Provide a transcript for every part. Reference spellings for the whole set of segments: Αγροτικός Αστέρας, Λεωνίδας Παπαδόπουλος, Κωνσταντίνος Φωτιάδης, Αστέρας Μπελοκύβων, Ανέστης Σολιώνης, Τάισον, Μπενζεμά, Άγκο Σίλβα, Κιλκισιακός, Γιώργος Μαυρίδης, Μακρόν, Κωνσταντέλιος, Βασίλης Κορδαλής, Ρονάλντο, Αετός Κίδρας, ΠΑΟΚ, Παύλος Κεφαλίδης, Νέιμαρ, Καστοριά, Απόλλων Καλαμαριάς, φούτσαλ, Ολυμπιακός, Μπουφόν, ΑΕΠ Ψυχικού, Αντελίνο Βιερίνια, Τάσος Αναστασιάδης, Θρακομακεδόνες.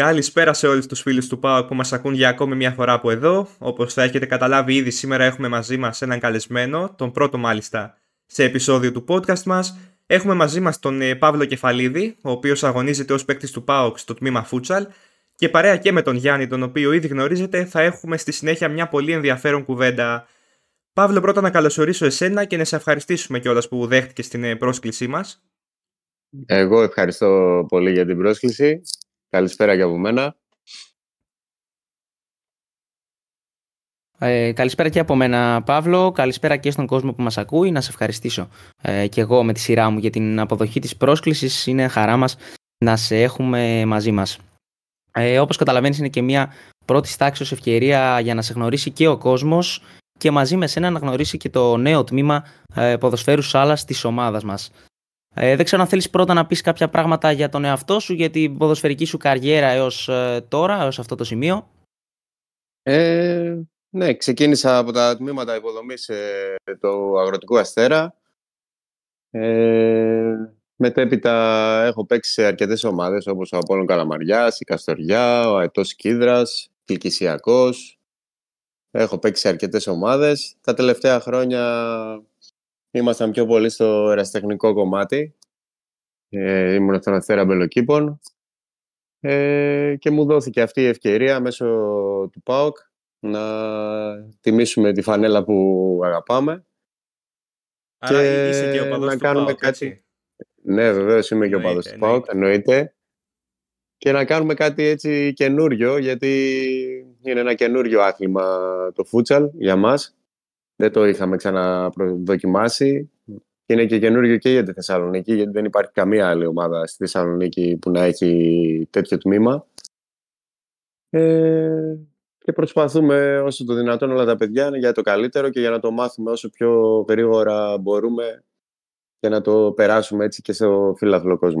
Καλησπέρα σε όλους τους φίλους του ΠΑΟΚ που μας ακούν για ακόμη μια φορά από εδώ. Όπως θα έχετε καταλάβει ήδη, σήμερα έχουμε μαζί μας έναν καλεσμένο, τον πρώτο μάλιστα σε επεισόδιο του podcast μας. Έχουμε μαζί μας τον Παύλο Κεφαλίδη, ο οποίος αγωνίζεται ως παίκτης του ΠΑΟΚ στο τμήμα φούτσαλ. Και παρέα και με τον Γιάννη, τον οποίο ήδη γνωρίζετε, θα έχουμε στη συνέχεια μια πολύ ενδιαφέρον κουβέντα. Παύλο, πρώτα να καλωσορίσω εσένα και να σε ευχαριστήσουμε κιόλας που δέχτηκες την πρόσκλησή μας. Εγώ ευχαριστώ πολύ για την πρόσκληση. Καλησπέρα και από μένα. Καλησπέρα και από μένα, Παύλο. Καλησπέρα και στον κόσμο που μας ακούει. Να σε ευχαριστήσω και εγώ με τη σειρά μου για την αποδοχή της πρόσκλησης. Είναι χαρά μας να σε έχουμε μαζί μας. Όπως καταλαβαίνεις, είναι και μια πρώτης τάξης ευκαιρία για να σε γνωρίσει και ο κόσμος και μαζί με σένα να γνωρίσει και το νέο τμήμα ποδοσφαίρου σάλας της ομάδας μας. Δεν ξέρω αν θέλεις πρώτα να πεις κάποια πράγματα για τον εαυτό σου, για την ποδοσφαιρική σου καριέρα έως τώρα, έως αυτό το σημείο. Ναι, ξεκίνησα από τα τμήματα υποδομής του Αγροτικού Αστέρα. Μετέπειτα έχω παίξει σε αρκετές ομάδες όπως ο Απόλλων Καλαμαριάς, η Καστοριά, ο Αετός Κίδρας, Κιλκισιακός. Έχω παίξει σε αρκετές ομάδες. Τα τελευταία χρόνια ήμασταν πιο πολύ στο ερασιτεχνικό κομμάτι. Ήμουν στον Αστέρα Μπελοκύβων και μου δόθηκε αυτή η ευκαιρία μέσω του ΠΑΟΚ να τιμήσουμε τη φανέλα που αγαπάμε. Άρα και είσαι και ο παδός του ΠΑΟΚ, έτσι. Ναι, βεβαίως είμαι και ο παδός του ΠΑΟΚ, εννοείται. Και να κάνουμε κάτι έτσι καινούριο, γιατί είναι ένα καινούριο άθλημα το φούτσαλ για μας. Δεν το είχαμε ξαναδοκιμάσει. Είναι και καινούριο και για τη Θεσσαλονίκη, γιατί δεν υπάρχει καμία άλλη ομάδα στη Θεσσαλονίκη που να έχει τέτοιο τμήμα. Και προσπαθούμε όσο το δυνατόν όλα τα παιδιά για το καλύτερο και για να το μάθουμε όσο πιο γρήγορα μπορούμε και να το περάσουμε έτσι και στο φιλαθλό κόσμο.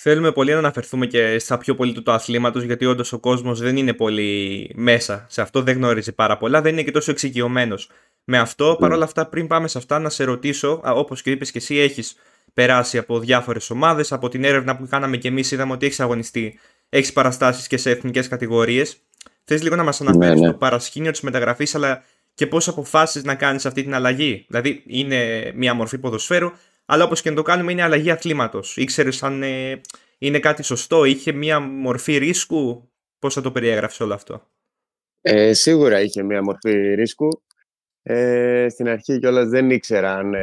Θέλουμε πολύ να αναφερθούμε και στα πιο πολύ του αθλήματος, γιατί όντως ο κόσμος δεν είναι πολύ μέσα σε αυτό, δεν γνωρίζει πάρα πολλά, δεν είναι και τόσο εξοικειωμένος με αυτό. Παρ' όλα αυτά, πριν πάμε σε αυτά, να σε ρωτήσω, όπως και είπες και εσύ, έχεις περάσει από διάφορες ομάδες. Από την έρευνα που κάναμε και εμείς, είδαμε ότι έχεις αγωνιστεί, έχεις παραστάσεις και σε εθνικές κατηγορίες. Θες λίγο να μας αναφέρεις το παρασκήνιο της μεταγραφής, αλλά και πώς αποφάσεις να κάνεις αυτή την αλλαγή? Δηλαδή, είναι μια μορφή ποδοσφαίρου, αλλά όπως και να το κάνουμε, είναι αλλαγή αθλήματος. Ήξερες αν είναι κάτι σωστό, είχε μια μορφή ρίσκου? Πώς θα το περιέγραφες όλο αυτό? Σίγουρα είχε μια μορφή ρίσκου. Στην αρχή κιόλας δεν ήξερα αν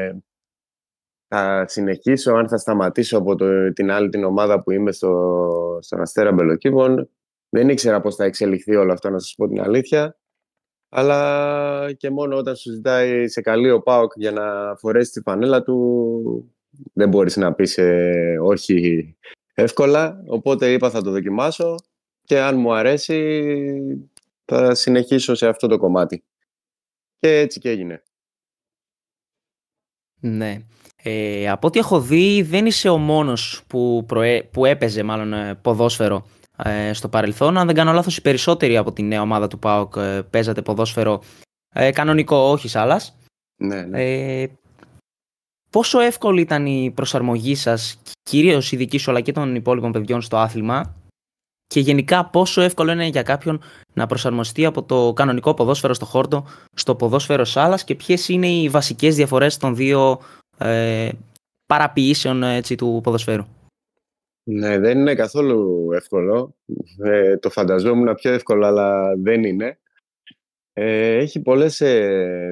θα συνεχίσω, αν θα σταματήσω από την άλλη την ομάδα που είμαι στον Αστέρα Μπελοκύβων. Δεν ήξερα πώς θα εξελιχθεί όλο αυτό, να σας πω την αλήθεια. Αλλά και μόνο όταν σου ζητάει σε καλή ο ΠΑΟΚ για να φορέσει τη φανέλα του, δεν μπορείς να πεις όχι εύκολα. Οπότε είπα θα το δοκιμάσω και αν μου αρέσει θα συνεχίσω σε αυτό το κομμάτι. Και έτσι και έγινε. Ναι. Από ό,τι έχω δει, δεν είσαι ο μόνος που έπαιζε μάλλον ποδόσφαιρο στο παρελθόν. Αν δεν κάνω λάθος, οι περισσότεροι από τη νέα ομάδα του ΠΑΟΚ παίζατε ποδόσφαιρο κανονικό, όχι σάλας. Ναι. Πόσο εύκολη ήταν η προσαρμογή σας, κυρίως η δική σου αλλά και των υπόλοιπων παιδιών, στο άθλημα? Και γενικά πόσο εύκολο είναι για κάποιον να προσαρμοστεί από το κανονικό ποδόσφαιρο στο χόρτο στο ποδόσφαιρο σάλας, και ποιες είναι οι βασικές διαφορές των δύο παραποιήσεων του ποδοσφαίρου? Ναι, δεν είναι καθόλου εύκολο. Το φανταζόμουν πιο εύκολο, αλλά δεν είναι. Έχει πολλές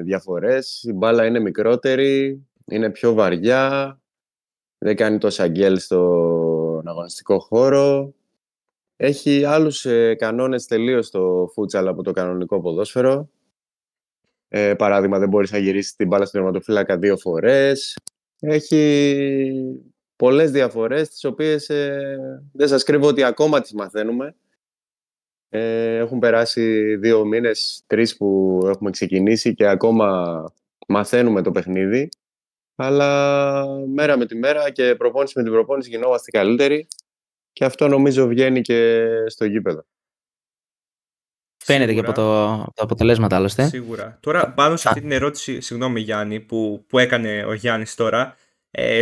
διαφορές. Η μπάλα είναι μικρότερη, είναι πιο βαριά, δεν κάνει τόσα γκέλ στον αγωνιστικό χώρο. Έχει άλλους κανόνες τελείως το φούτσαλ από το κανονικό ποδόσφαιρο. Παράδειγμα, δεν μπορείς να γυρίσεις την μπάλα στον τερματοφύλακα 2 φορές. Έχει πολλές διαφορές, τις οποίες δεν σας κρύβω ότι ακόμα τις μαθαίνουμε. Έχουν περάσει 2 μήνες, 3 που έχουμε ξεκινήσει και ακόμα μαθαίνουμε το παιχνίδι. Αλλά μέρα με τη μέρα και προπόνηση με την προπόνηση γινόμαστε καλύτεροι. Και αυτό νομίζω βγαίνει και στο γήπεδο. Φαίνεται σίγουρα. Και από τα αποτελέσματα άλλωστε. Σίγουρα. Τώρα πάνω σε αυτή την ερώτηση, συγγνώμη Γιάννη, που έκανε ο Γιάννης τώρα,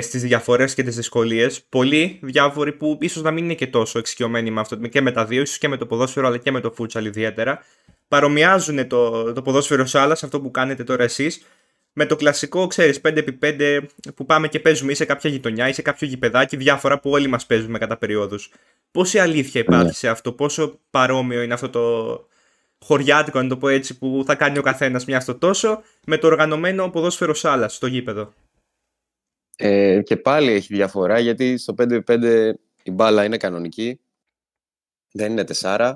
στις διαφορές και τις δυσκολίες. Πολλοί διάφοροι που ίσως να μην είναι και τόσο εξοικειωμένοι με αυτό, και με τα δύο, ίσως και με το ποδόσφαιρο αλλά και με το φούτσαλ ιδιαίτερα, παρομοιάζουν το ποδόσφαιρο σάλα, αυτό που κάνετε τώρα εσείς, με το κλασικό, ξέρεις, 5x5 που πάμε και παίζουμε ή σε κάποια γειτονιά ή σε κάποιο γηπεδάκι, διάφορα που όλοι μας παίζουμε κατά περιόδους. Πόση αλήθεια υπάρχει σε αυτό, πόσο παρόμοιο είναι αυτό το χωριάτικο, αν το πω έτσι, που θα κάνει ο καθένας μια στο τόσο, με το οργανωμένο ποδόσφαιρο σάλα στο γήπεδο? Και πάλι έχει διαφορά, γιατί στο 5x5 η μπάλα είναι κανονική, δεν είναι 4.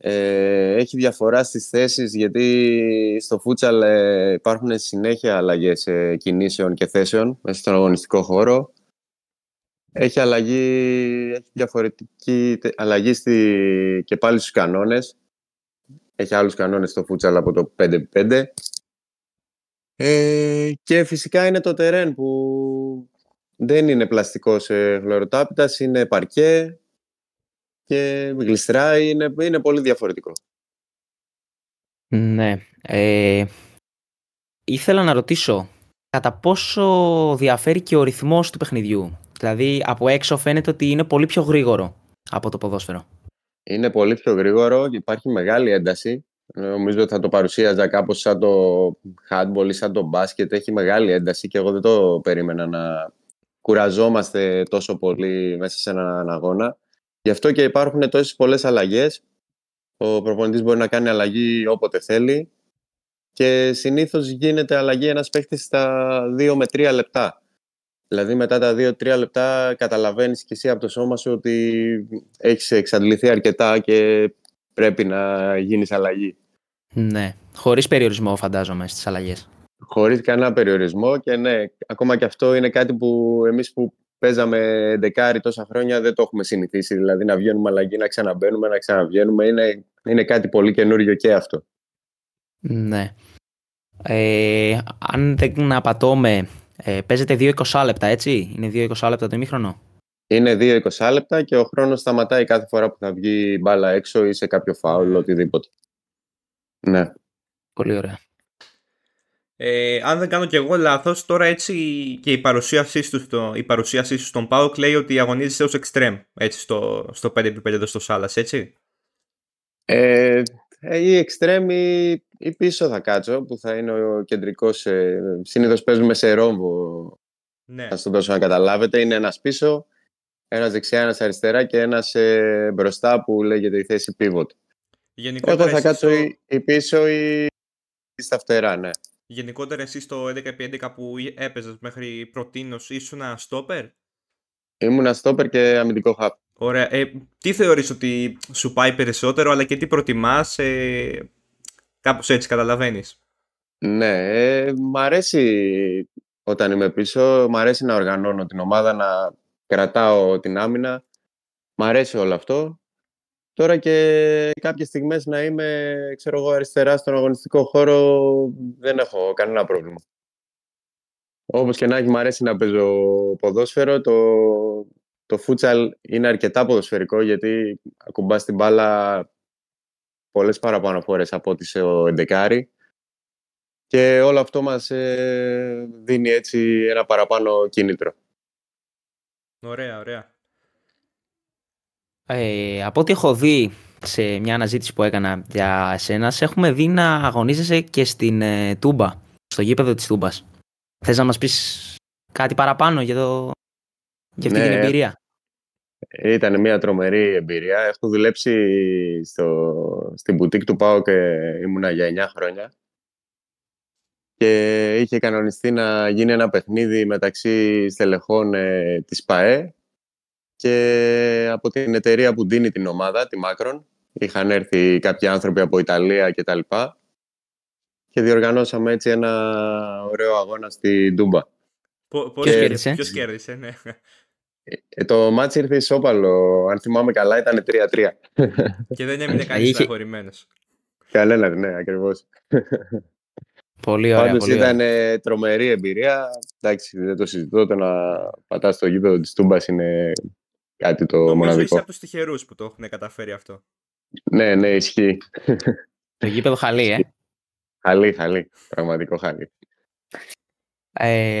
Έχει διαφορά στις θέσεις, γιατί στο φούτσαλ υπάρχουν συνέχεια αλλαγές κινήσεων και θέσεων μέσα στον αγωνιστικό χώρο. Έχει διαφορετική αλλαγή και πάλι στους κανόνες. Έχει άλλους κανόνες στο φούτσαλ από το 5x5. Και φυσικά είναι το τερέν που δεν είναι πλαστικός χλωροτάπητας, είναι παρκέ και γλιστρά, είναι πολύ διαφορετικό. Ναι. Ήθελα να ρωτήσω κατά πόσο διαφέρει και ο ρυθμός του παιχνιδιού. Δηλαδή από έξω φαίνεται ότι είναι πολύ πιο γρήγορο από το ποδόσφαιρο. Είναι πολύ πιο γρήγορο, υπάρχει μεγάλη ένταση. Νομίζω ότι θα το παρουσίαζα κάπως σαν το handball ή σαν το μπάσκετ. Έχει μεγάλη ένταση και εγώ δεν το περίμενα να κουραζόμαστε τόσο πολύ μέσα σε έναν αγώνα. Γι' αυτό και υπάρχουν τόσες πολλές αλλαγές. Ο προπονητής μπορεί να κάνει αλλαγή όποτε θέλει και συνήθως γίνεται αλλαγή ένας παίχτης στα 2 με 3 λεπτά. Δηλαδή μετά τα 2-3 λεπτά καταλαβαίνεις και εσύ από το σώμα σου ότι έχεις εξαντληθεί αρκετά και πρέπει να γίνεις αλλαγή. Ναι, χωρίς περιορισμό φαντάζομαι στις αλλαγές. Χωρίς κανένα περιορισμό και ναι, ακόμα και αυτό είναι κάτι που εμείς που παίζαμε δεκάρι τόσα χρόνια δεν το έχουμε συνηθίσει. Δηλαδή να βγαίνουμε αλλαγή, να ξαναμπαίνουμε, να ξαναβγαίνουμε. Είναι κάτι πολύ καινούριο και αυτό. Ναι. Αν δεν απατώμε, παίζετε 2-20 λεπτά, έτσι? Είναι 2-20 λεπτά το ημίχρονο? Είναι 2-20 λεπτά και ο χρόνος σταματάει κάθε φορά που θα βγει η μπάλα έξω ή σε κάποιο φάουλ, οτιδήποτε. Ναι. Πολύ ωραία. Αν δεν κάνω κι εγώ λάθος, τώρα έτσι και η παρουσίασή σου στον ΠΑΟΚ λέει ότι αγωνίζεσαι ως εξτρέμ, έτσι, στο 5x5 εδώ στο Σάλας, έτσι? Η εξτρέμ ή πίσω θα κάτσω, που θα είναι ο κεντρικός. Συνήθως παίζουμε σε ρόμβο. Ναι. Θα στο δώσω να καταλάβετε. Είναι ένας πίσω, ένας δεξιά, ένας αριστερά και ένας μπροστά που λέγεται η θέση pivot. Γενικότερα θα κάτσω ή πίσω ή στα φτερά, ναι. Γενικότερα εσύ στο 11x11 που έπαιζες μέχρι προτείνως ήσουν ένα στόπερ? Ήμουν ένα στόπερ και αμυντικό χαπ. Ωραία. Τι θεωρείς ότι σου πάει περισσότερο, αλλά και τι προτιμάς? Κάπως έτσι, καταλαβαίνεις. Ναι, μ' αρέσει όταν είμαι πίσω, μ' αρέσει να οργανώνω την ομάδα, να κρατάω την άμυνα. Μ' αρέσει όλο αυτό. Τώρα και κάποιες στιγμές να είμαι, ξέρω εγώ, αριστερά στον αγωνιστικό χώρο, δεν έχω κανένα πρόβλημα. Όπως και να έχει, μ' αρέσει να παίζω ποδόσφαιρο. Το φούτσαλ είναι αρκετά ποδοσφαιρικό, γιατί ακουμπάς την μπάλα πολλές παραπάνω φορές από ό,τι σε ο εντεκάρι. Και όλο αυτό μας δίνει έτσι ένα παραπάνω κίνητρο. Ωραία, ωραία. Από ό,τι έχω δει σε μια αναζήτηση που έκανα για εσένα, σε έχουμε δει να αγωνίζεσαι και στην Τούμπα, στο γήπεδο της Τούμπας. Θες να μας πεις κάτι παραπάνω για αυτή την εμπειρία? Ήταν μια τρομερή εμπειρία. Έχω δουλέψει στην μπουτίκ του ΠΑΟΚ και ήμουνα για 9 χρόνια. Και είχε κανονιστεί να γίνει ένα παιχνίδι μεταξύ στελεχών της ΠΑΕ και από την εταιρεία που δίνει την ομάδα, τη Μακρόν. Είχαν έρθει κάποιοι άνθρωποι από Ιταλία κτλ. Και διοργανώσαμε έτσι ένα ωραίο αγώνα στην Τούμπα. Ποιος κέρδισε, ναι. Το μάτς ήρθε ισόπαλο, αν θυμάμαι καλά, ήταν 3-3. Και δεν έμεινε κανείς στεναχωρημένος. Κανένα, ναι, ακριβώς. Πολύ ωραία. Πάντως ήταν τρομερή εμπειρία. Εντάξει, δεν το συζητώ, το να πατάς στο γήπεδο της Τούμπας είναι κάτι το μοναδικό. Νομίζω είσαι από τους τυχερούς που το έχουν καταφέρει αυτό. Ναι, ναι, ισχύει. Το γήπεδο χαλί, χαλί, πραγματικό χαλί.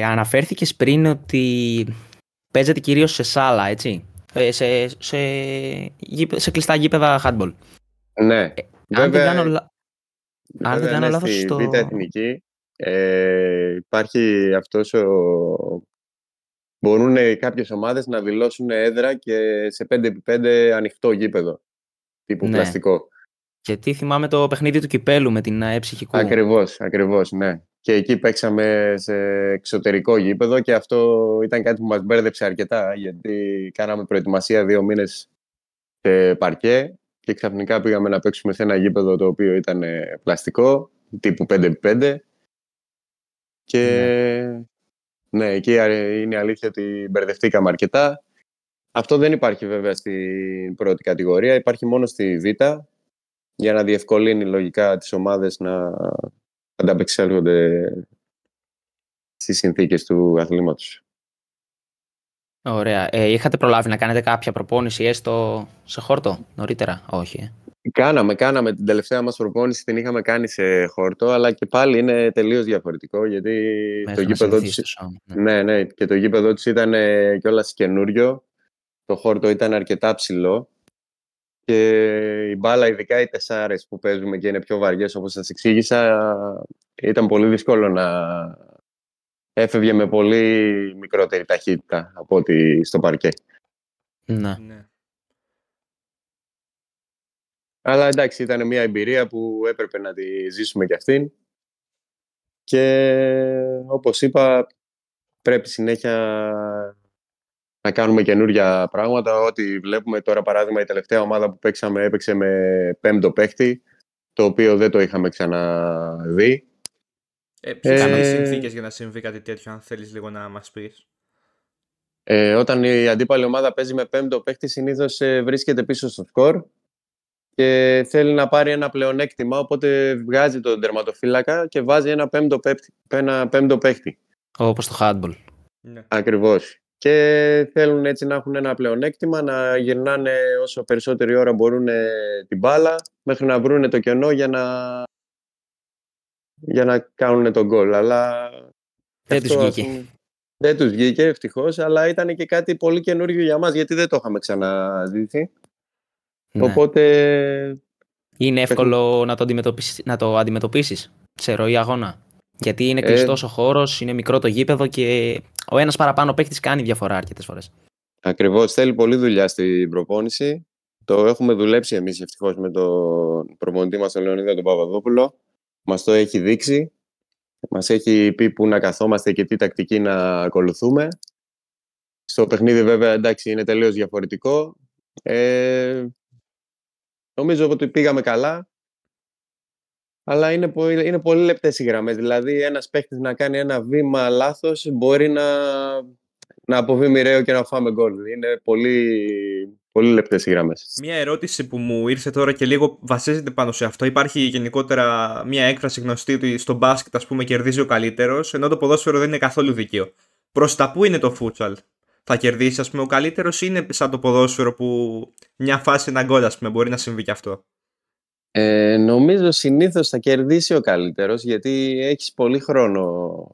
Αναφέρθηκες πριν ότι παίζεται κυρίως σε σάλα, έτσι, σε κλειστά γήπεδα handball. Ναι. Βέβαια, αν δεν κάνω λάθος, στη Β' Εθνική υπάρχει αυτός ο... Μπορούν κάποιες ομάδες να δηλώσουν έδρα και σε 5x5 ανοιχτό γήπεδο, τύπου ναι. πλαστικό. Και τι θυμάμαι το παιχνίδι του Κυπέλου με την ΑΕΠ Ψυχικού. Ακριβώς, ναι. Και εκεί παίξαμε σε εξωτερικό γήπεδο και αυτό ήταν κάτι που μας μπέρδεψε αρκετά, γιατί κάναμε προετοιμασία 2 μήνες σε παρκέ και ξαφνικά πήγαμε να παίξουμε σε ένα γήπεδο το οποίο ήταν πλαστικό, τύπου 5x5. Και ναι, εκεί είναι η αλήθεια ότι μπερδευτήκαμε αρκετά. Αυτό δεν υπάρχει βέβαια στην πρώτη κατηγορία, υπάρχει μόνο στη Β' για να διευκολύνει λογικά τις ομάδες να ανταπεξέλθονται στις συνθήκες του αθλήματος. Ωραία. Είχατε προλάβει να κάνετε κάποια προπόνηση έστω σε χόρτο νωρίτερα? Όχι. Κάναμε. Την τελευταία μας προπόνηση την είχαμε κάνει σε χόρτο, αλλά και πάλι είναι τελείως διαφορετικό, γιατί το γήπεδο τους... Ναι, και το γήπεδο τους ήταν κιόλας καινούριο. Το χόρτο ήταν αρκετά ψηλό. Και η μπάλα, ειδικά οι τεσσάρες που παίζουμε και είναι πιο βαριές, όπως σας εξήγησα, ήταν πολύ δύσκολο να έφευγε με πολύ μικρότερη ταχύτητα από ό,τι στο παρκέ. Ναι. Αλλά εντάξει, ήταν μια εμπειρία που έπρεπε να τη ζήσουμε κι αυτήν. Και όπως είπα, πρέπει συνέχεια... να κάνουμε καινούργια πράγματα. Ό,τι βλέπουμε τώρα, παράδειγμα, η τελευταία ομάδα που παίξαμε έπαιξε με 5ο παίχτη, το οποίο δεν το είχαμε ξαναδεί. Ποιες ήταν οι συνθήκες για να συμβεί κάτι τέτοιο, αν θέλεις λίγο να μας πεις? Όταν η αντίπαλη ομάδα παίζει με 5ο παίχτη, συνήθως βρίσκεται πίσω στο σκορ και θέλει να πάρει ένα πλεονέκτημα, οπότε βγάζει τον τερματοφύλακα και βάζει ένα 5ο παίχτη. Όπως το handball. Ναι. Ακριβώς. Και θέλουν έτσι να έχουν ένα πλεονέκτημα, να γυρνάνε όσο περισσότερη ώρα μπορούν την μπάλα μέχρι να βρουν το κενό για να κάνουν τον γκολ. Αλλά δεν τους βγήκε. Δεν τους βγήκε, ευτυχώς, αλλά ήταν και κάτι πολύ καινούργιο για μας, γιατί δεν το είχαμε ξαναζήσει. Ναι. Οπότε... Είναι εύκολο να το αντιμετωπίσεις σε ροή αγώνα? Γιατί είναι κλειστός ο χώρος, είναι μικρό το γήπεδο και ο ένας παραπάνω παίκτης κάνει διαφορά αρκετές φορές. Ακριβώς, θέλει πολλή δουλειά στην προπόνηση. Το έχουμε δουλέψει εμείς ευτυχώς με τον προπονητή μας, τον Λεωνίδα τον Παπαδόπουλο. Μας το έχει δείξει. Μας έχει πει πού να καθόμαστε και τι τακτική να ακολουθούμε. Στο παιχνίδι βέβαια, εντάξει, είναι τελείως διαφορετικό. Νομίζω ότι πήγαμε καλά. Αλλά είναι πολύ λεπτές οι γραμμές. Δηλαδή, ένας παίχτης να κάνει ένα βήμα λάθος μπορεί να αποβεί μοιραίο και να φάμε γκολ. Είναι πολύ, πολύ λεπτές οι γραμμές. Μία ερώτηση που μου ήρθε τώρα και λίγο βασίζεται πάνω σε αυτό. Υπάρχει γενικότερα μία έκφραση γνωστή ότι στο μπάσκετ, ας πούμε, κερδίζει ο καλύτερος, ενώ το ποδόσφαιρο δεν είναι καθόλου δίκαιο. Προς τα πού είναι το φούτσαλ? Θα κερδίσει, ας πούμε, ο καλύτερος, ή είναι σαν το ποδόσφαιρο που μια φάση, ένα γκολ, ας πούμε, μπορεί να συμβεί και αυτό? Νομίζω συνήθως θα κερδίσει ο καλύτερος, γιατί έχεις πολύ χρόνο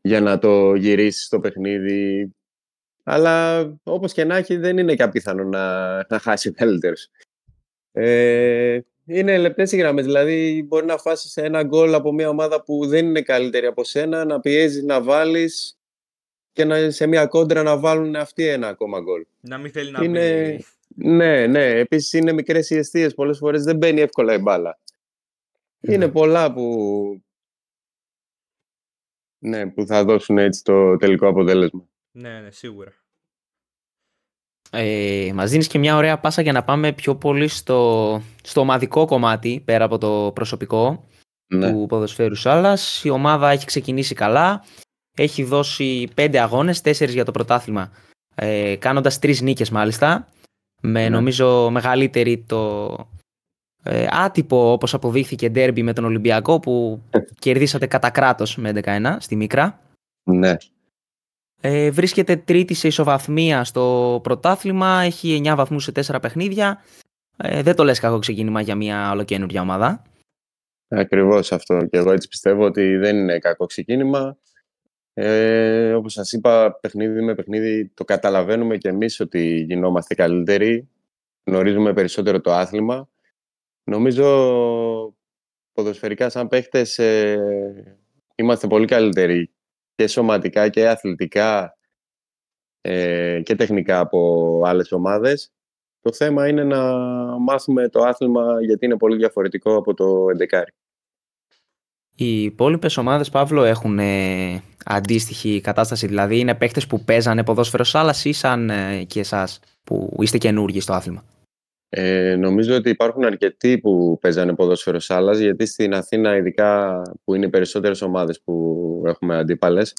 για να το γυρίσεις το παιχνίδι, αλλά όπως και να έχει δεν είναι και απίθανο να χάσει ο καλύτερος. Είναι λεπτές οι γραμμές, δηλαδή μπορεί να φάσεις ένα γκολ από μια ομάδα που δεν είναι καλύτερη από σένα, να πιέζεις, να βάλεις και σε μια κόντρα να βάλουν αυτοί ένα ακόμα γκολ. Να μην θέλει να πει... Ναι. Επίσης είναι μικρές οι εστίες. Πολλές φορές δεν μπαίνει εύκολα η μπάλα. Ναι. Είναι πολλά που θα δώσουν έτσι το τελικό αποτέλεσμα. Ναι, σίγουρα. Μας δίνεις και μια ωραία πάσα για να πάμε πιο πολύ στο ομαδικό κομμάτι, πέρα από το προσωπικό του ποδοσφαίρου σάλας. Η ομάδα έχει ξεκινήσει καλά. Έχει δώσει 5 αγώνες, 4 για το πρωτάθλημα, κάνοντας 3 νίκες μάλιστα. Με νομίζω μεγαλύτερη το άτυπο, όπως αποδείχθηκε, ντέρμπι με τον Ολυμπιακό που κερδίσατε κατά κράτος με 11-1 στη Μίκρα. Ναι. Βρίσκεται τρίτη σε ισοβαθμία στο πρωτάθλημα, έχει 9 βαθμούς σε 4 παιχνίδια. Δεν το λες κακό ξεκίνημα για μια ολοκαίνουργια ομάδα. Ακριβώς αυτό. Και εγώ έτσι πιστεύω ότι δεν είναι κακό ξεκίνημα. Όπως σας είπα, παιχνίδι με παιχνίδι το καταλαβαίνουμε και εμείς ότι γινόμαστε καλύτεροι. Γνωρίζουμε περισσότερο το άθλημα. Νομίζω ποδοσφαιρικά σαν παίχτες είμαστε πολύ καλύτεροι και σωματικά και αθλητικά και τεχνικά από άλλες ομάδες. Το θέμα είναι να μάθουμε το άθλημα, γιατί είναι πολύ διαφορετικό από το 11. Οι υπόλοιπες ομάδες, Παύλο, έχουν αντίστοιχη κατάσταση, δηλαδή είναι παίχτες που παίζανε ποδόσφαιρο σ' άλλας ή σαν και εσάς που είστε καινούργοι στο άθλημα? Νομίζω ότι υπάρχουν αρκετοί που παίζανε ποδόσφαιρο σ' άλλας, γιατί στην Αθήνα ειδικά που είναι οι περισσότερες ομάδες που έχουμε αντίπαλες,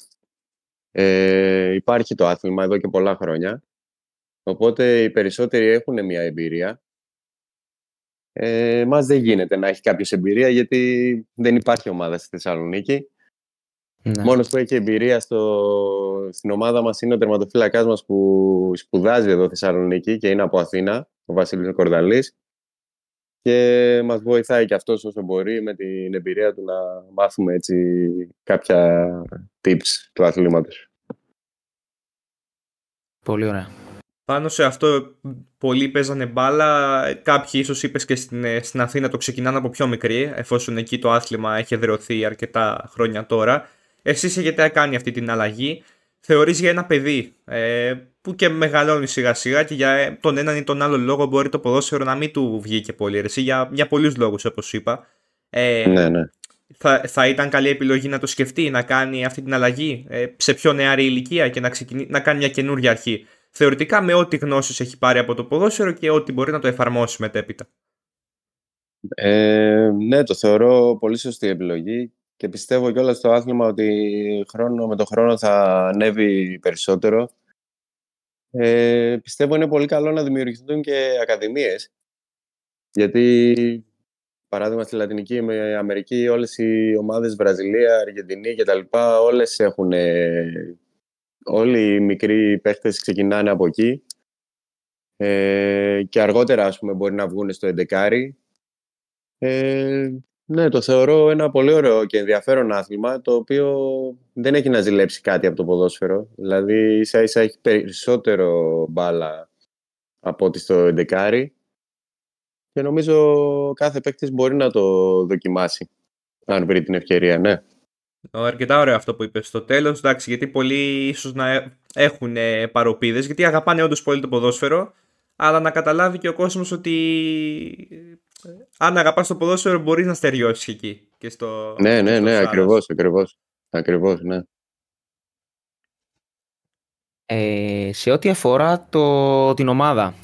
υπάρχει το άθλημα εδώ και πολλά χρόνια. Οπότε οι περισσότεροι έχουν μια εμπειρία. Μας δεν γίνεται να έχει κάποιος εμπειρία, γιατί δεν υπάρχει ομάδα στη Θεσσαλονίκη. Ναι. Μόνος που έχει εμπειρία στην ομάδα μας είναι ο τερματοφύλακάς μας που σπουδάζει εδώ Θεσσαλονίκη και είναι από Αθήνα, ο Βασίλης Κορδαλής, και μας βοηθάει και αυτός όσο μπορεί με την εμπειρία του να μάθουμε έτσι κάποια tips του αθλήματος. Πολύ ωραία. Πάνω σε αυτό, πολλοί παίζανε μπάλα. Κάποιοι, ίσως είπες και στην Αθήνα, το ξεκινάνε από πιο μικροί, εφόσον εκεί το άθλημα έχει εδραιωθεί αρκετά χρόνια τώρα. Εσείς έχετε κάνει αυτή την αλλαγή. Θεωρείς για ένα παιδί που και μεγαλώνει σιγά σιγά, και για τον έναν ή τον άλλο λόγο μπορεί το ποδόσφαιρο να μην του βγει και πολύ αίρεση, για πολλούς λόγους, όπως είπα. Ναι. Θα ήταν καλή επιλογή να το σκεφτεί, να κάνει αυτή την αλλαγή σε πιο νεαρή ηλικία και να κάνει μια καινούργια αρχή, θεωρητικά με ό,τι γνώσεις έχει πάρει από το ποδόσφαιρο και ό,τι μπορεί να το εφαρμόσει μετέπειτα? Ναι, το θεωρώ πολύ σωστή επιλογή και πιστεύω κιόλας στο άθλημα ότι με το χρόνο θα ανέβει περισσότερο. Πιστεύω είναι πολύ καλό να δημιουργηθούν και ακαδημίες, γιατί παράδειγμα στη Λατινική Αμερική όλες οι ομάδες, Βραζιλία, Αργεντινή κτλ, όλες έχουν... Όλοι οι μικροί παίχτες ξεκινάνε από εκεί και αργότερα, ας πούμε, μπορεί να βγουν στο 11. Ναι, το θεωρώ ένα πολύ ωραίο και ενδιαφέρον άθλημα, το οποίο δεν έχει να ζηλέψει κάτι από το ποδόσφαιρο. Δηλαδή ίσα ίσα έχει περισσότερο μπάλα από ότι στο 11, και νομίζω κάθε παίχτης μπορεί να το δοκιμάσει αν βρει την ευκαιρία, ναι. Αρκετά ωραίο αυτό που είπες στο τέλος. Εντάξει, γιατί πολλοί ίσως να έχουν παροπίδες, γιατί αγαπάνε όντως πολύ το ποδόσφαιρο, αλλά να καταλάβει και ο κόσμος ότι αν αγαπάς το ποδόσφαιρο μπορείς να στεριώσεις εκεί και στο... Ναι, ακριβώς, ναι. Σε ό,τι αφορά την ομάδα,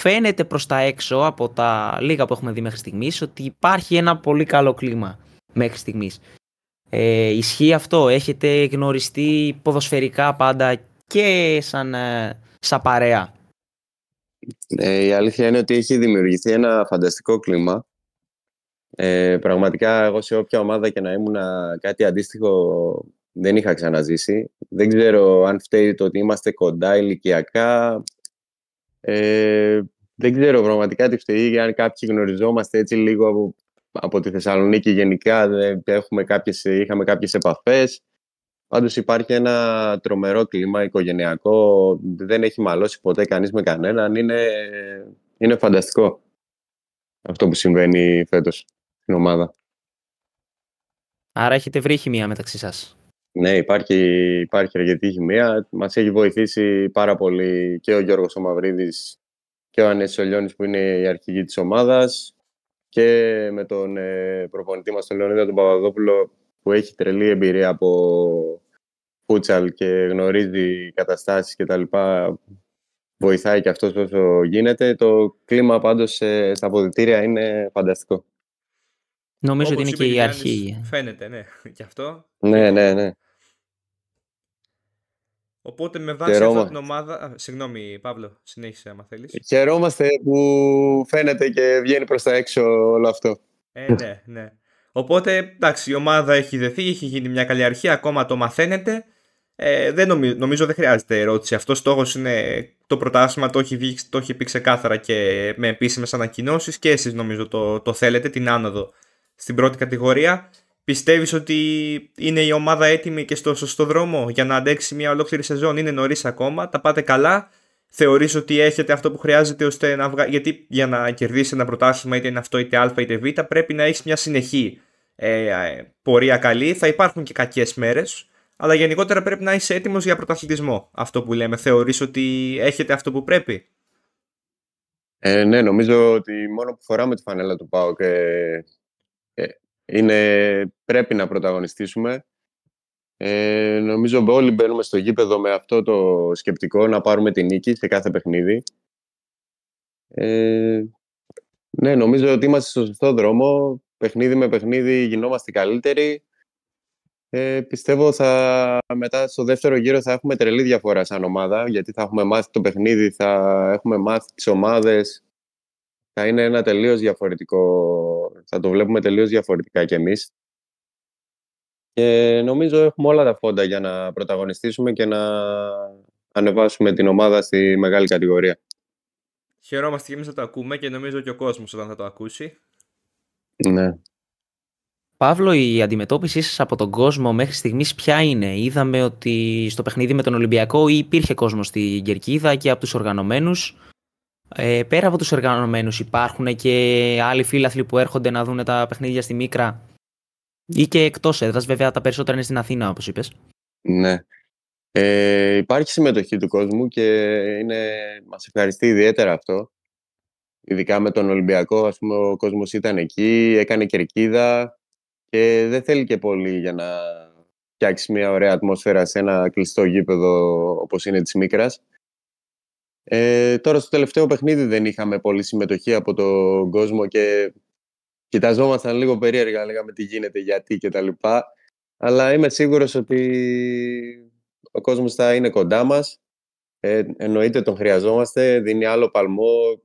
φαίνεται προς τα έξω από τα λίγα που έχουμε δει μέχρι στιγμής ότι υπάρχει ένα πολύ καλό κλίμα μέχρι στιγμής. Ισχύει αυτό? Έχετε γνωριστεί ποδοσφαιρικά πάντα και σαν παρέα? Η αλήθεια είναι ότι έχει δημιουργηθεί ένα φανταστικό κλίμα. Πραγματικά εγώ σε όποια ομάδα και να ήμουν, κάτι αντίστοιχο δεν είχα ξαναζήσει. Δεν ξέρω αν φταίει το ότι είμαστε κοντά ηλικιακά. Δεν ξέρω πραγματικά τι φταίει, αν κάποιοι γνωριζόμαστε έτσι λίγο από τη Θεσσαλονίκη γενικά, είχαμε κάποιες επαφές. Πάντως υπάρχει ένα τρομερό κλίμα οικογενειακό, δεν έχει μαλώσει ποτέ κανείς με κανέναν. Είναι φανταστικό αυτό που συμβαίνει φέτος στην ομάδα. Άρα έχετε βρει χημεία μεταξύ σας? Ναι, υπάρχει αρκετή χημεία. Μας έχει βοηθήσει πάρα πολύ και ο Γιώργος ο Μαυρίδης και ο Ανέστης Σολιώνης που είναι η αρχηγή της ομάδας, και με τον προπονητή μας, τον Λεωνίδα τον Παπαδόπουλο, που έχει τρελή εμπειρία από φούτσαλ και γνωρίζει καταστάσεις και τα λοιπά, βοηθάει και αυτός όσο γίνεται. Το κλίμα πάντως στα αποδυτήρια είναι φανταστικό. Νομίζω ότι είναι και η αρχή. Φαίνεται, ναι, και αυτό. Ναι. Οπότε με βάση αυτή την ομάδα... Συγγνώμη, Παύλο, συνέχισε άμα θέλεις. Χαιρόμαστε που φαίνεται και βγαίνει προς τα έξω όλο αυτό. Ναι. Οπότε, εντάξει, η ομάδα έχει δεθεί, έχει γίνει μια καλή αρχή, ακόμα το μαθαίνετε. Νομίζω δεν χρειάζεται ερώτηση. Αυτό στόχος είναι το πρωτάθλημα, το έχει πει ξεκάθαρα και με επίσημες ανακοινώσεις, και εσείς νομίζω το θέλετε, την άνοδο στην πρώτη κατηγορία. Πιστεύεις ότι είναι η ομάδα έτοιμη και στο σωστό δρόμο για να αντέξει μια ολόκληρη σεζόν? Είναι νωρίς ακόμα, τα πάτε καλά. Θεωρείς ότι έχετε αυτό που χρειάζεται ώστε να βγάλει? Γιατί για να κερδίσεις ένα πρωτάθλημα, είτε είναι αυτό είτε Α είτε Β, πρέπει να έχεις μια συνεχή πορεία καλή. Θα υπάρχουν και κακές μέρες, αλλά γενικότερα πρέπει να είσαι έτοιμος για πρωταθλητισμό. Αυτό που λέμε, θεωρείς ότι έχετε αυτό που πρέπει? Ναι, νομίζω ότι μόνο που φοράμε τη φανέλα του ΠΑΟΚ είναι πρέπει να πρωταγωνιστήσουμε. Νομίζω όλοι μπαίνουμε στο γήπεδο με αυτό το σκεπτικό, να πάρουμε τη νίκη σε κάθε παιχνίδι. Ναι, νομίζω ότι είμαστε στο σωστό δρόμο. Παιχνίδι με παιχνίδι γινόμαστε καλύτεροι. Πιστεύω μετά στο δεύτερο γύρο θα έχουμε τρελή διαφορά σαν ομάδα, γιατί θα έχουμε μάθει το παιχνίδι, θα έχουμε μάθει τις ομάδες. Θα είναι ένα τελείως διαφορετικό, θα το βλέπουμε τελείως διαφορετικά κι εμείς. Και νομίζω έχουμε όλα τα φόντα για να πρωταγωνιστήσουμε και να ανεβάσουμε την ομάδα στη μεγάλη κατηγορία. Χαιρόμαστε κι εμείς να το ακούμε και νομίζω και ο κόσμος όταν θα το ακούσει. Ναι. Παύλο, η αντιμετώπιση σας από τον κόσμο μέχρι στιγμής ποια είναι? Είδαμε ότι στο παιχνίδι με τον Ολυμπιακό υπήρχε κόσμος στην κερκίδα και από τους οργανωμένους. Πέρα από τους οργανωμένους υπάρχουν και άλλοι φίλαθλοι που έρχονται να δουν τα παιχνίδια στη Μίκρα ή και εκτός έδρας, βέβαια τα περισσότερα είναι στην Αθήνα όπως είπες. Ναι, υπάρχει συμμετοχή του κόσμου και μας ευχαριστεί ιδιαίτερα αυτό. Ειδικά με τον Ολυμπιακό, ας πούμε, ο κόσμος ήταν εκεί, έκανε κερκίδα και δεν θέλει και πολύ για να φτιάξει μια ωραία ατμόσφαιρα σε ένα κλειστό γήπεδο όπως είναι της Μίκρας. Τώρα στο τελευταίο παιχνίδι δεν είχαμε πολλή συμμετοχή από τον κόσμο και κοιταζόμασταν λίγο περίεργα, λέγαμε τι γίνεται, γιατί και τα λοιπά. Αλλά είμαι σίγουρος ότι ο κόσμος θα είναι κοντά μας, εννοείται τον χρειαζόμαστε, δίνει άλλο παλμό.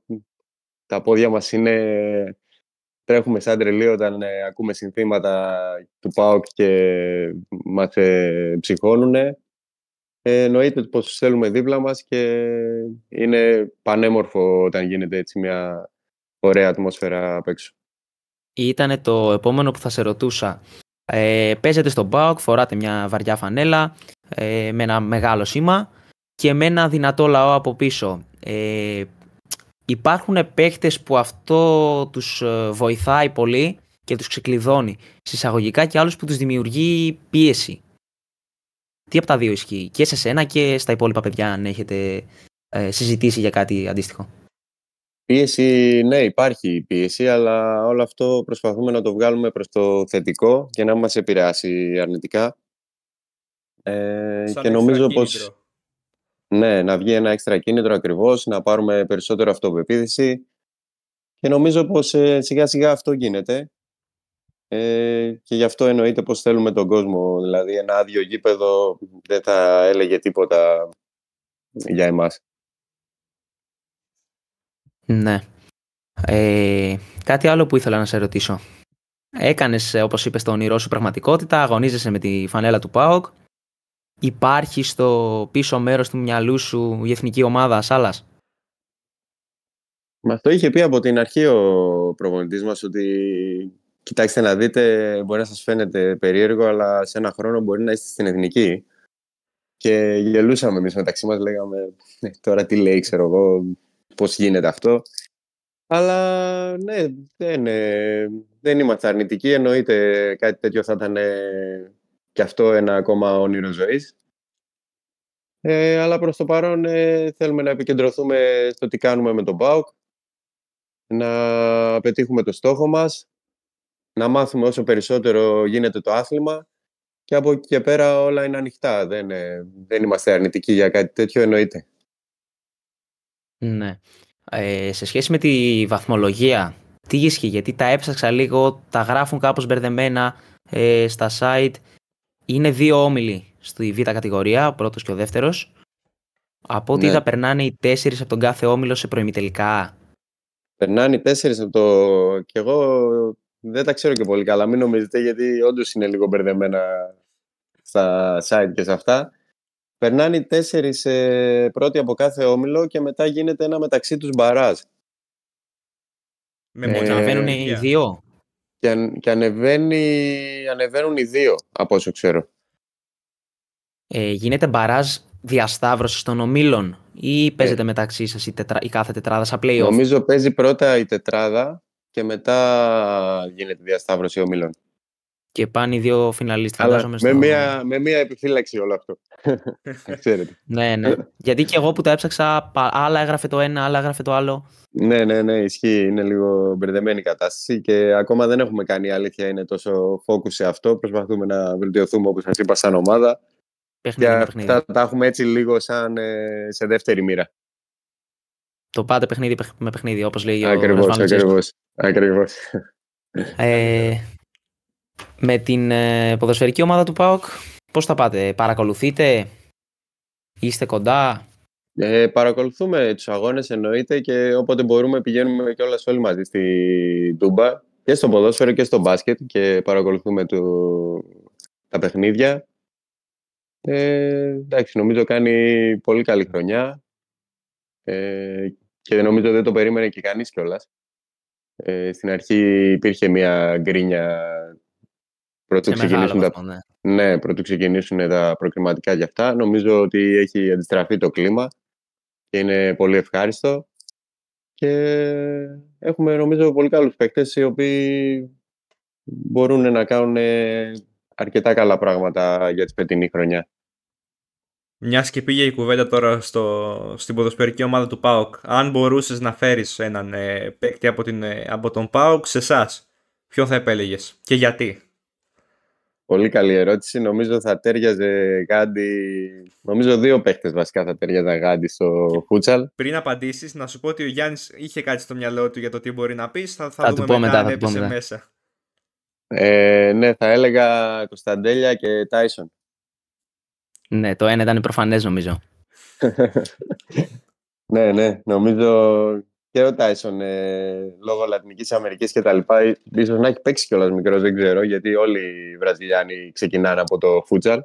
Τα πόδια μας είναι, τρέχουμε σαν τρελή όταν ακούμε συνθήματα του ΠΑΟΚ και μας ψυχώνουνε. Εννοείται πως τους θέλουμε δίπλα μας και είναι πανέμορφο όταν γίνεται έτσι μια ωραία ατμόσφαιρα απ' έξω. Ήτανε το επόμενο που θα σε ρωτούσα. Παίζετε στον ΠΑΟΚ, φοράτε μια βαριά φανέλα με ένα μεγάλο σήμα και με ένα δυνατό λαό από πίσω. Υπάρχουν παίχτες που αυτό τους βοηθάει πολύ και τους ξεκλειδώνει συσσαγωγικά και άλλους που τους δημιουργεί πίεση. Τι από τα δύο ισχύει, και σε σένα και στα υπόλοιπα παιδιά, αν έχετε συζητήσει για κάτι αντίστοιχο? Πίεση, ναι, υπάρχει η πίεση, αλλά όλο αυτό προσπαθούμε να το βγάλουμε προς το θετικό και να μας επηρεάσει αρνητικά. Και νομίζω πως... Ναι, να βγει ένα έξτρα κίνητρο ακριβώς, να πάρουμε περισσότερο αυτοπεποίθηση και νομίζω πως σιγά σιγά αυτό γίνεται. Και γι' αυτό εννοείται πως θέλουμε τον κόσμο. Δηλαδή ένα άδειο γήπεδο δεν θα έλεγε τίποτα για εμάς. Ναι. Κάτι άλλο που ήθελα να σε ρωτήσω. Έκανες, όπως είπες, το όνειρό σου πραγματικότητα, αγωνίζεσαι με τη φανέλα του ΠΑΟΚ. Υπάρχει στο πίσω μέρος του μυαλού σου η εθνική ομάδα Σάλας? Μας το είχε πει από την αρχή ο προπονητής μας ότι κοιτάξτε να δείτε, μπορεί να σας φαίνεται περίεργο, αλλά σε ένα χρόνο μπορεί να είστε στην εθνική. Και γελούσαμε εμείς μεταξύ μας, λέγαμε τώρα τι λέει, ξέρω εγώ, πώς γίνεται αυτό. Αλλά ναι, δεν είμαστε αρνητικοί, εννοείται κάτι τέτοιο θα ήταν... Γι' αυτό ένα ακόμα όνειρο ζωής. Αλλά προς το παρόν θέλουμε να επικεντρωθούμε στο τι κάνουμε με τον ΠΑΟΚ, να πετύχουμε το στόχο μας, να μάθουμε όσο περισσότερο γίνεται το άθλημα και από εκεί και πέρα όλα είναι ανοιχτά. Δεν είμαστε αρνητικοί για κάτι τέτοιο, εννοείται. Ναι. Σε σχέση με τη βαθμολογία, τι ισχύει? Γιατί τα έψαξα λίγο, τα γράφουν κάπως μπερδεμένα στα site. Είναι δύο όμιλοι στη Β κατηγορία, ο πρώτος και ο δεύτερος. Από ό,τι είδα, περνάνε οι 4 από τον κάθε όμιλο σε προημιτελικά. Περνάνε οι 4 από το... Και εγώ δεν τα ξέρω και πολύ καλά, μην νομίζετε, γιατί όντως είναι λίγο μπερδεμένα στα site και σε αυτά. Περνάνε οι 4 πρώτοι από κάθε όμιλο και μετά γίνεται ένα μεταξύ τους μπαράζ. Με μονταβαίνουν οι δύο. και ανεβαίνουν οι δύο, από όσο ξέρω. Γίνεται μπαράζ διασταύρωσης των ομίλων ή παίζετε μεταξύ σας η κάθε τετράδα σαν play-off? Νομίζω παίζει πρώτα η τετράδα και μετά γίνεται διασταύρωση ομίλων. Και πάνε οι δύο φιναλίστ. Αλλά με μία επιφύλαξη όλο αυτό. Ξέρετε. Ναι. Γιατί και εγώ που τα έψαξα, άλλα έγραφε το ένα, άλλα έγραφε το άλλο. Ναι, ισχύει. Είναι λίγο μπερδεμένη η κατάσταση και ακόμα δεν έχουμε κάνει, η αλήθεια είναι, τόσο focus σε αυτό. Προσπαθούμε να βελτιωθούμε, όπως σας είπα, σαν ομάδα. Παιχνίδι. Αυτά τα έχουμε έτσι λίγο σαν σε δεύτερη μοίρα. Το πάτε παιχνίδι με παιχνίδι, όπως λέει Ακριβώς. Με την ποδοσφαιρική ομάδα του ΠΑΟΚ, πώς θα πάτε, παρακολουθείτε, είστε κοντά? Παρακολουθούμε τους αγώνες, εννοείται, και όποτε μπορούμε πηγαίνουμε κιόλας όλοι μαζί στη Τούμπα και στο ποδόσφαιρο και στο μπάσκετ και παρακολουθούμε τα παιχνίδια. Εντάξει, νομίζω κάνει πολύ καλή χρονιά και νομίζω δεν το περίμενε και κανείς κιόλας. Στην αρχή υπήρχε μια γκρίνια πρωτού ξεκινήσουν τα προκριματικά για αυτά. Νομίζω ότι έχει αντιστραφεί το κλίμα και είναι πολύ ευχάριστο. Και έχουμε, νομίζω, πολύ καλούς παίκτες οι οποίοι μπορούν να κάνουν αρκετά καλά πράγματα για τη φετινή χρονιά. Μιας και πήγε η κουβέντα τώρα στην ποδοσφαιρική ομάδα του ΠΑΟΚ, αν μπορούσες να φέρεις έναν παίκτη από τον ΠΑΟΚ σε εσάς, ποιον θα επέλεγες και γιατί? Πολύ καλή ερώτηση. Νομίζω θα τέριαζε Νομίζω δύο παίχτες βασικά θα τέριαζαν γάντι στο φούτσαλ. Πριν απαντήσεις, να σου πω ότι ο Γιάννης είχε κάτι στο μυαλό του για το τι μπορεί να πεις. Θα δούμε μετά αν έπισε μέσα. Ναι, θα έλεγα Κωνσταντέλια και Τάισον. Ναι, το ένα ήταν προφανές, νομίζω. Ναι, νομίζω και ο Τάισον λόγω Λατινικής Αμερικής και τα λοιπά, ίσως να έχει παίξει κιόλας μικρός, δεν ξέρω, γιατί όλοι οι Βραζιλιάνοι ξεκινάνε από το φούτσαλ.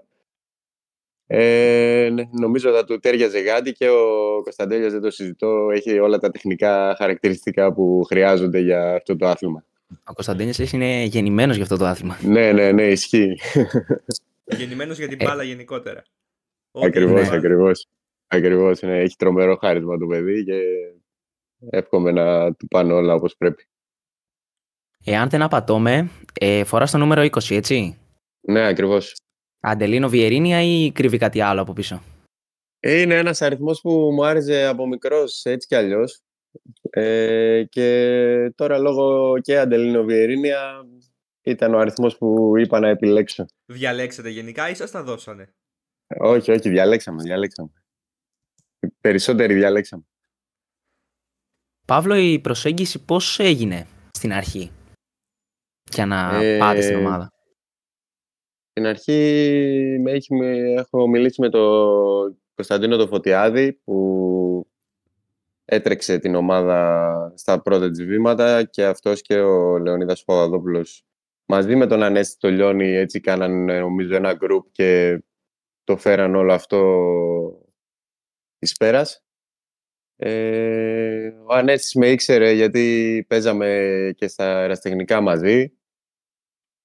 Νομίζω θα του τέριαζε γάντι και ο Κωνσταντέλιος, δεν το συζητώ, έχει όλα τα τεχνικά χαρακτηριστικά που χρειάζονται για αυτό το άθλημα. Ο Κωνσταντίνης είναι γεννημένος για αυτό το άθλημα. Ναι, ισχύει. Γεννημένος για την μπάλα γενικότερα. Ακριβώς. Ναι. Έχει τρομερό χάρισμα το παιδί και εύχομαι να του πάνε όλα όπως πρέπει. Εάν δεν απατώμε, φοράς το νούμερο 20, έτσι? Ναι, ακριβώς. Αντελίνο Βιερίνια ή κρύβει κάτι άλλο από πίσω? Είναι ένας αριθμός που μου άρεσε από μικρός, έτσι κι αλλιώς. Και τώρα λόγω και Αντελίνο Βιερίνια ήταν ο αριθμός που είπα να επιλέξω. Διαλέξατε γενικά ή σας τα δώσανε? Όχι, διαλέξαμε. Περισσότεροι διαλέξαμε. Παύλο, η προσέγγιση πώς έγινε στην αρχή για να πάτε στην ομάδα? Στην αρχή έχω μιλήσει με τον Κωνσταντίνο τον Φωτιάδη που έτρεξε την ομάδα στα πρώτα της βήματα, και αυτός και ο Λεωνίδας Παπαδόπουλος μαζί με τον Ανέστη Σολιώνη έτσι κάνανε, νομίζω, ένα γκρουπ και το φέραν όλο αυτό εις πέρας. Ο Ανέστης με ήξερε γιατί παίζαμε και στα αεραστεχνικά μαζί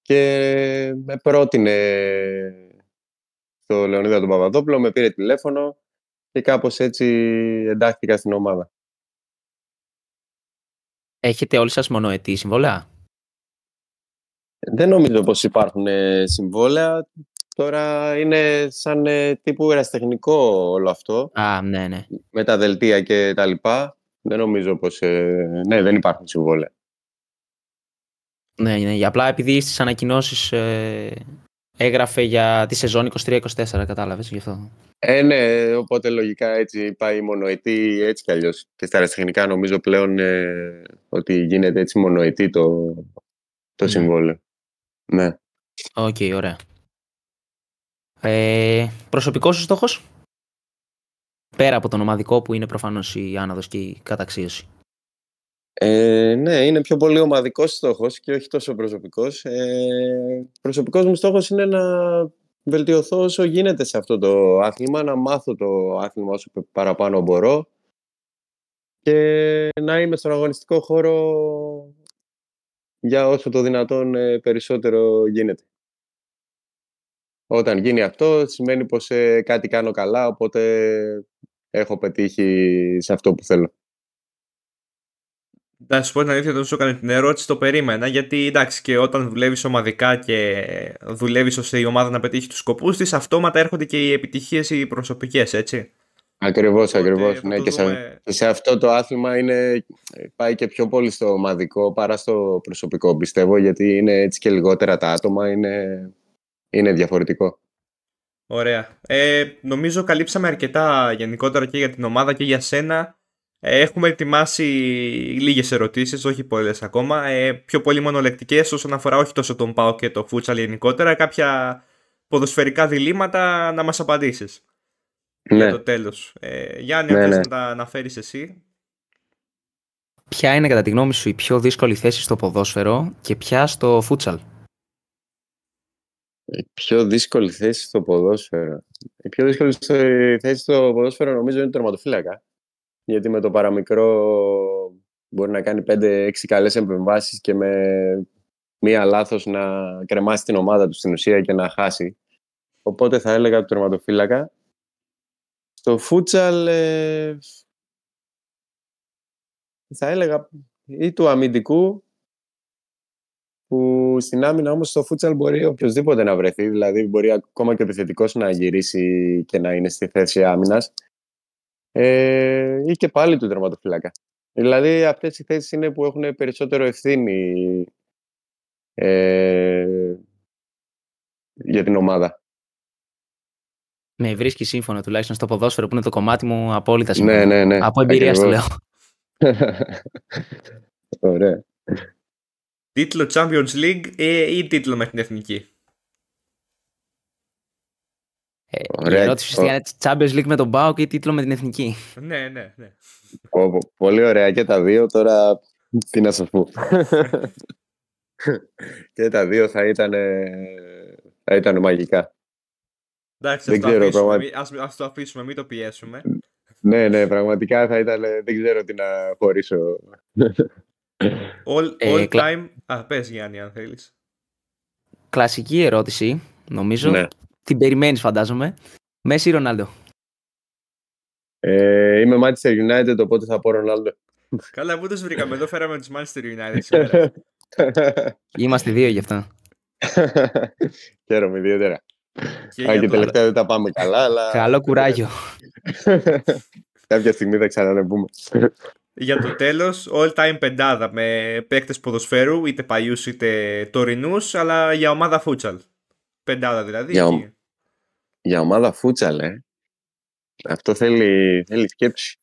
και με πρότεινε στο Λεωνίδα τον Παπαδόπουλο, με πήρε τηλέφωνο και κάπως έτσι εντάχθηκα στην ομάδα. Έχετε όλοι σας μονοετή συμβόλαια? Δεν νομίζω πως υπάρχουν συμβόλαια. Τώρα είναι σαν τύπου ερασιτεχνικό όλο αυτό. Ναι. Με τα δελτία και τα λοιπά. Δεν νομίζω πως... δεν υπάρχουν συμβόλαια. Ναι, απλά επειδή στις ανακοινώσεις έγραφε για τη σεζόν 23-24, κατάλαβες γι' αυτό. Ναι, οπότε λογικά έτσι πάει μονοετή, έτσι κι αλλιώς. Και στα ερασιτεχνικά νομίζω πλέον ότι γίνεται έτσι μονοετή το συμβόλαιο. Ναι. Οκ, ωραία. Προσωπικός σου στόχος, πέρα από τον ομαδικό που είναι προφανώς η άνοδος και η καταξίωση? Ναι, είναι πιο πολύ ομαδικός στόχος και όχι τόσο προσωπικός. Προσωπικός μου στόχος είναι να βελτιωθώ όσο γίνεται σε αυτό το άθλημα, να μάθω το άθλημα όσο παραπάνω μπορώ και να είμαι στον αγωνιστικό χώρο για όσο το δυνατόν περισσότερο γίνεται. Όταν γίνει αυτό, σημαίνει πως κάτι κάνω καλά, οπότε έχω πετύχει σε αυτό που θέλω. Να σου πω την αλήθεια, όταν σου έκανε την ερώτηση, το περίμενα, γιατί εντάξει, και όταν δουλεύεις ομαδικά και δουλεύεις ώστε η ομάδα να πετύχει τους σκοπούς της, αυτόματα έρχονται και οι επιτυχίες οι προσωπικές, έτσι. Ακριβώς, ακριβώς. Ναι, και δούμε... σε αυτό το άθλημα είναι, πάει και πιο πολύ στο ομαδικό παρά στο προσωπικό, πιστεύω, γιατί είναι έτσι και λιγότερα τα άτομα, είναι διαφορετικό. Ωραία. Νομίζω καλύψαμε αρκετά γενικότερα και για την ομάδα και για σένα. Έχουμε ετοιμάσει λίγες ερωτήσεις, όχι πολλές ακόμα, πιο πολύ μονολεκτικές όσον αφορά όχι τόσο τον ΠΑΟΚ και το φούτσαλ γενικότερα, κάποια ποδοσφαιρικά διλήμματα να μας απαντήσεις. Ναι. Για το τέλος. Γιάννη, ναι, να τα αναφέρεις εσύ. Ποια είναι κατά τη γνώμη σου η πιο δύσκολη θέση στο ποδόσφαιρο και ποια στο φούτσαλ? Η πιο δύσκολη θέση στο ποδόσφαιρο. Η πιο δύσκολη θέση στο ποδόσφαιρο νομίζω είναι τερματοφύλακα. Γιατί με το παραμικρό μπορεί να κάνει 5-6 καλές επεμβάσεις και με μία λάθος να κρεμάσει την ομάδα του στην ουσία και να χάσει. Οπότε θα έλεγα το τερματοφύλακα. Στο φούτσαλ θα έλεγα ή του αμυντικού, που στην άμυνα όμως στο φούτσαλ μπορεί οποιοδήποτε να βρεθεί. Δηλαδή μπορεί ακόμα και ο επιθετικός να γυρίσει και να είναι στη θέση άμυνας. Ή και πάλι του τερματοφυλάκα. Δηλαδή αυτές οι θέσεις είναι που έχουν περισσότερο ευθύνη για την ομάδα. Ναι, βρίσκει σύμφωνα τουλάχιστον στο ποδόσφαιρο που είναι το κομμάτι μου απόλυτα σύμφωνα. Ναι, ναι, ναι. Από εμπειρία το λέω. Ωραία. Τίτλο Champions League ή τίτλο με την εθνική? Η ερώτηση είναι Champions League με τον ΠΑΟΚ ή τίτλο με την εθνική? Ναι, ναι, ναι. Πολύ ωραία και τα δύο. Τώρα τι να σας πω. Και τα δύο θα ήταν μαγικά. Εντάξει, ας το αφήσουμε, μην το πιέσουμε. Ναι, ναι, πραγματικά θα ήταν. Δεν ξέρω τι να χωρίσω. All time. Πες, Γιάννη, αν θέλεις. Κλασική ερώτηση, νομίζω. Ναι. Την περιμένεις, φαντάζομαι. Μέση ή Ρονάλντο? Είμαι Manchester United, οπότε θα πω Ρονάλντο. Καλά, πού τους βρήκαμε? Εδώ φέραμε τους Manchester United σήμερα. Είμαστε δύο γι' αυτό. Χαίρομαι ιδιαίτερα. Και τελευταία δεν τα πάμε καλά, αλλά... Καλό κουράγιο. Κάποια στιγμή θα ξανανεβούμε. Για το τέλος, all time πεντάδα με παίκτες ποδοσφαίρου, είτε παλιούς είτε τωρινούς, αλλά για ομάδα φούτσαλ. Πεντάδα δηλαδή. Για ομάδα φούτσαλ, αυτό θέλει σκέψη.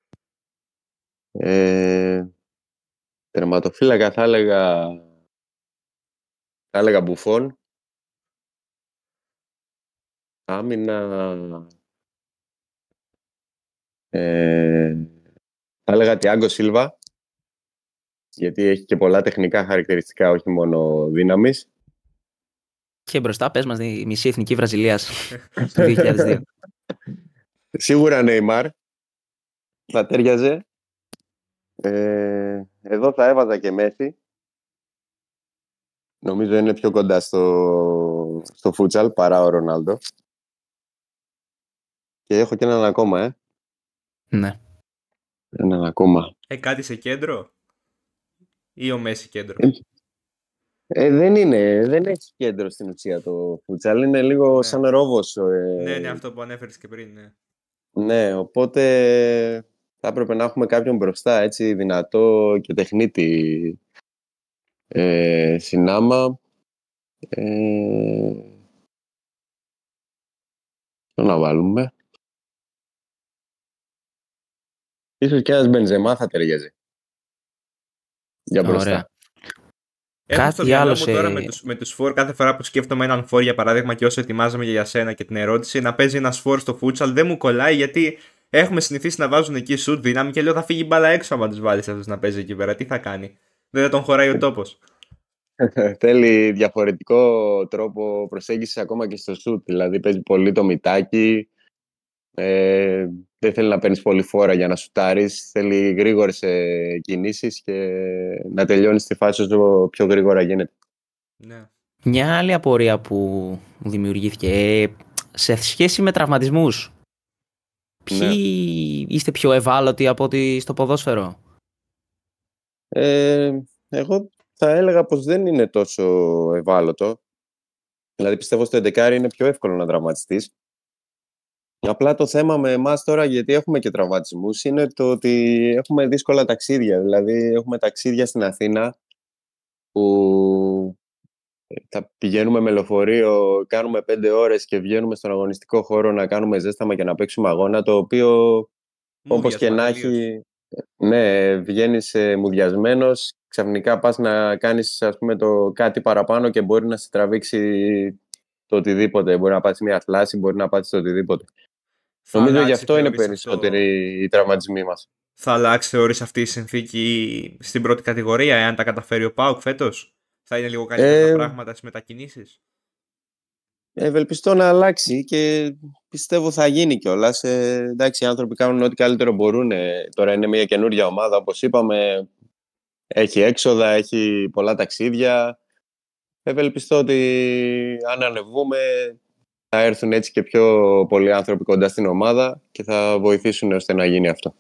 Τερματοφύλακα θα έλεγα Μπουφόν. Άμυνα... θα έλεγα τη Άγκο Σίλβα, γιατί έχει και πολλά τεχνικά χαρακτηριστικά, όχι μόνο δύναμης. Και μπροστά, πες μας, η μισή εθνική Βραζιλίας του 2002. Σίγουρα Νέιμαρ, θα τέριαζε. Εδώ θα έβαζα και Μέση. Νομίζω είναι πιο κοντά στο φούτσαλ παρά ο Ρονάλντο. Και έχω και έναν ακόμα, Ναι. Έναν ακόμα. Κάτι σε κέντρο ή ο Μέση κέντρο? Δεν έχει κέντρο στην ουσία το φούτσαλ, είναι λίγο σαν ρόβος. Ναι, ναι, αυτό που ανέφερες και πριν, ναι. Ναι, οπότε θα έπρεπε να έχουμε κάποιον μπροστά, έτσι, δυνατό και τεχνίτη συνάμα. Το να βάλουμε. Ίσως και ένας Μπενζεμά θα ταιριάζει. Για μπροστά. Ωραία. Έχω στο μυαλό μου τώρα με τους φορ, κάθε φορά που σκέφτομαι έναν φορ για παράδειγμα και όσο ετοιμάζαμε για σένα και την ερώτηση, να παίζει ένας φορ στο φούτσαλ δεν μου κολλάει, γιατί έχουμε συνηθίσει να βάζουν εκεί σουτ δύναμη και λέω θα φύγει μπάλα έξω άμα τους βάλεις αυτούς να παίζει εκεί πέρα. Τι θα κάνει? Δεν θα τον χωράει ο τόπος. Θέλει διαφορετικό τρόπο προσέγγισης ακόμα και στο σουτ. Δηλαδή παίζει πολύ το μυτάκι, δεν θέλει να παίρνεις πολύ φόρα για να σουτάρεις, θέλει γρήγορες κινήσεις και να τελειώνει τη φάση όσο πιο γρήγορα γίνεται. Ναι. Μια άλλη απορία που δημιουργήθηκε σε σχέση με τραυματισμούς. Ποιοι είστε πιο ευάλωτοι από ότι στο ποδόσφαιρο? Εγώ θα έλεγα πως δεν είναι τόσο ευάλωτο. Δηλαδή πιστεύω στο 11 είναι πιο εύκολο να τραυματιστείς. Απλά το θέμα με εμάς τώρα, γιατί έχουμε και τραυματισμούς, είναι το ότι έχουμε δύσκολα ταξίδια. Δηλαδή έχουμε ταξίδια στην Αθήνα που θα πηγαίνουμε με λεωφορείο, κάνουμε 5 ώρες και βγαίνουμε στον αγωνιστικό χώρο να κάνουμε ζέσταμα και να παίξουμε αγώνα, το οποίο όπως και να έχει... Ναι, βγαίνεις μουδιασμένος, ξαφνικά πας να κάνεις, ας πούμε, το κάτι παραπάνω και μπορεί να σε τραβήξει το οτιδήποτε. Μπορεί να πάτσεις μια θλάση, μπορεί να πάτσεις το οτιδήποτε. Νομίζω γι' αυτό είναι περισσότεροι οι τραυματισμοί μας. Θα αλλάξει, θεωρείς, αυτή η συνθήκη στην πρώτη κατηγορία, εάν τα καταφέρει ο ΠΑΟΚ φέτος? Θα είναι λίγο καλύτερα τα πράγματα στις μετακινήσεις? Ευελπιστώ να αλλάξει και πιστεύω θα γίνει κιόλας. Εντάξει, οι άνθρωποι κάνουν ό,τι καλύτερο μπορούν. Τώρα είναι μια καινούργια ομάδα, όπως είπαμε. Έχει έξοδα, έχει πολλά ταξίδια. Ευελπιστώ ότι αν ανεβούμε θα έρθουν έτσι και πιο πολλοί άνθρωποι κοντά στην ομάδα και θα βοηθήσουν ώστε να γίνει αυτό.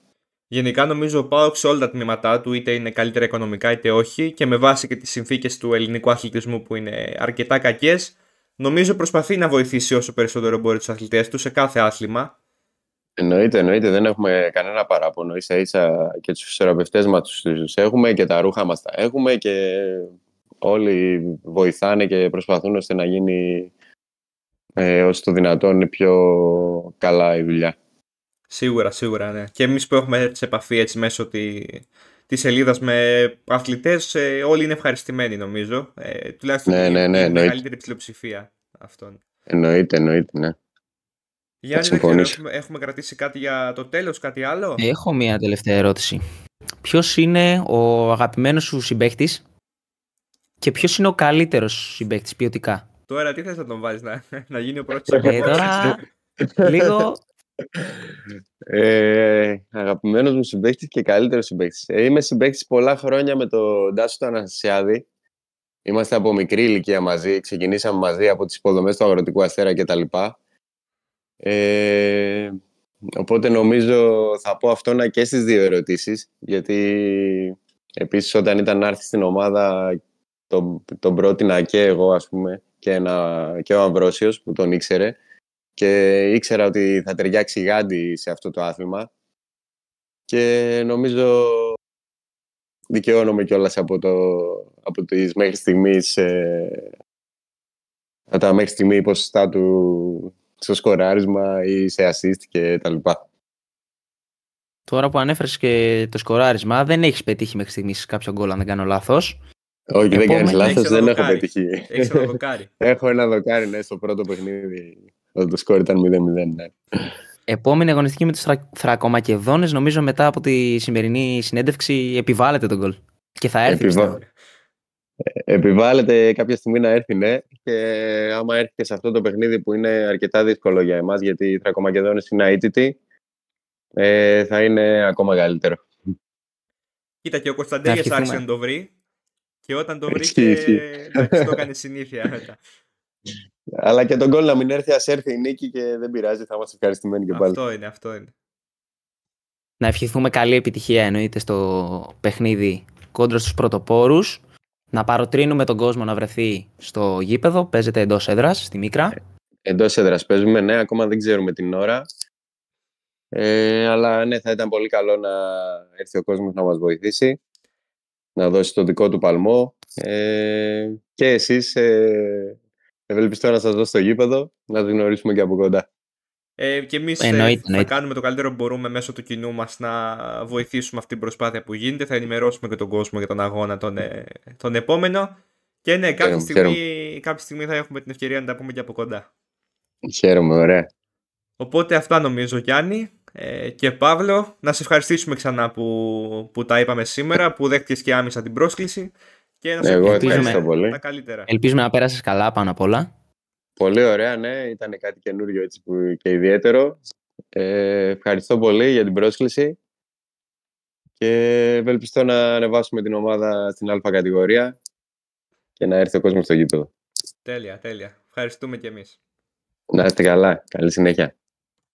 Γενικά νομίζω ο ΠΑΟΚ σε όλα τα τμήματά του, είτε είναι καλύτερα οικονομικά είτε όχι, και με βάση και τις συνθήκες του ελληνικού αθλητισμού που είναι αρκετά κακές, νομίζω προσπαθεί να βοηθήσει όσο περισσότερο μπορεί τους αθλητές του σε κάθε άθλημα. Εννοείται, δεν έχουμε κανένα παράπονο. Ίσα-ίσα και τους φυσιοθεραπευτές μας τους έχουμε και τα ρούχα μας τα έχουμε και όλοι βοηθάνε και προσπαθούν ώστε να γίνει όσο το δυνατόν πιο καλά η δουλειά. Σίγουρα, ναι. Και εμείς που έχουμε σε επαφή έτσι μέσω της σελίδας με αθλητές, όλοι είναι ευχαριστημένοι νομίζω. Τουλάχιστον είναι μεγαλύτερη πλειοψηφία αυτών. Εννοείται, ναι. Γιάννη, δεν ξέρω, έχουμε κρατήσει κάτι για το τέλος, κάτι άλλο? Έχω μια τελευταία ερώτηση. Ποιος είναι ο αγαπημένος σου συμπαίκτης και ποιος είναι ο καλύτερος συμπαίκτης ποιοτικά? Τώρα τι θες να τον βάλεις, να γίνει ο πρώτος? Τώρα λίγο... Αγαπημένος μου συμπαίκτης και καλύτερος συμπαίκτης. Είμαι συμπαίκτης πολλά χρόνια με τον Τάσο τον Αναστασιάδη. Είμαστε από μικρή ηλικία μαζί. Ξεκινήσαμε μαζί από τις υποδομές του Αγροτικού Αστέρα κτλ. Οπότε νομίζω θα πω αυτόν και στις 2 ερωτήσεις. Γιατί επίσης όταν ήταν να έρθει στην ομάδα τον πρότεινα και εγώ, ας πούμε, και ο Αμβρόσιος που τον ήξερε. Και ήξερα ότι θα ταιριάξει γάντι σε αυτό το άθλημα. Και νομίζω δικαιώνομαι κιόλας από τις μέχρι στιγμής τα μέχρι στιγμή ποσοστά του στο σκοράρισμα ή σε assist και τα λοιπά. Τώρα που ανέφερες και το σκοράρισμα, δεν έχεις πετύχει μέχρι στιγμής κάποιο γκολ, αν δεν κάνω λάθος? Όχι, δεν κάνεις λάθος, δεν έχω πετύχει. Έχεις ένα δοκάρι. Έχω ένα δοκάρι, ναι, στο πρώτο παιχνίδι. Το σκορ ήταν 0-0, ναι. Επόμενη αγωνιστική με τους Θρακομακεδόνες, νομίζω μετά από τη σημερινή συνέντευξη επιβάλλεται τον γκολ. Και θα έρθει. Επιβάλλεται κάποια στιγμή να έρθει, ναι. Και άμα έρθει και σε αυτό το παιχνίδι που είναι αρκετά δύσκολο για εμάς, γιατί οι Θρακομακεδόνες είναι αίτητοι, θα είναι ακόμα καλύτερο. Κοίτα, και ο Κωνσταντέλιος άρχισε να το βρει. Και όταν το βρήκε, το έκανε συνήθεια μετά. Αλλά και τον γκολ να μην έρθει, ας έρθει η νίκη και δεν πειράζει, θα είμαστε ευχαριστημένοι και πάλι. Αυτό είναι. Να ευχηθούμε καλή επιτυχία, εννοείται, στο παιχνίδι κόντρα στους πρωτοπόρους. Να παροτρύνουμε τον κόσμο να βρεθεί στο γήπεδο. Παίζεται εντός έδρας, στη Μίκρα. Εντός έδρας παίζουμε, ναι, ακόμα δεν ξέρουμε την ώρα. Αλλά ναι, θα ήταν πολύ καλό να έρθει ο κόσμος να μας βοηθήσει. Να δώσει το δικό του παλμό. Και εσείς... Ευελπιστώ να σας δώσω στο γήπεδο, να την γνωρίσουμε και από κοντά. Και εμείς θα κάνουμε το καλύτερο που μπορούμε μέσω του κοινού μας να βοηθήσουμε αυτή την προσπάθεια που γίνεται. Θα ενημερώσουμε και τον κόσμο για τον αγώνα τον επόμενο. Και ναι, κάποια στιγμή θα έχουμε την ευκαιρία να τα πούμε και από κοντά. Χαίρομαι, ωραία. Οπότε αυτά νομίζω, Γιάννη και Παύλο. Να σε ευχαριστήσουμε ξανά που τα είπαμε σήμερα, που δέχτηκες και άμεσα την πρόσκληση. Και εγώ ευχαριστώ πολύ. Ελπίζουμε να πέρασεις καλά πάνω απ' όλα. Πολύ ωραία, ναι. Ήταν κάτι καινούριο έτσι και ιδιαίτερο. Ευχαριστώ πολύ για την πρόσκληση. και ευελπιστώ να ανεβάσουμε την ομάδα στην Α κατηγορία και να έρθει ο κόσμος στο γήπεδο. Τέλεια, τέλεια. Ευχαριστούμε κι εμείς. Να είστε καλά. Καλή συνέχεια.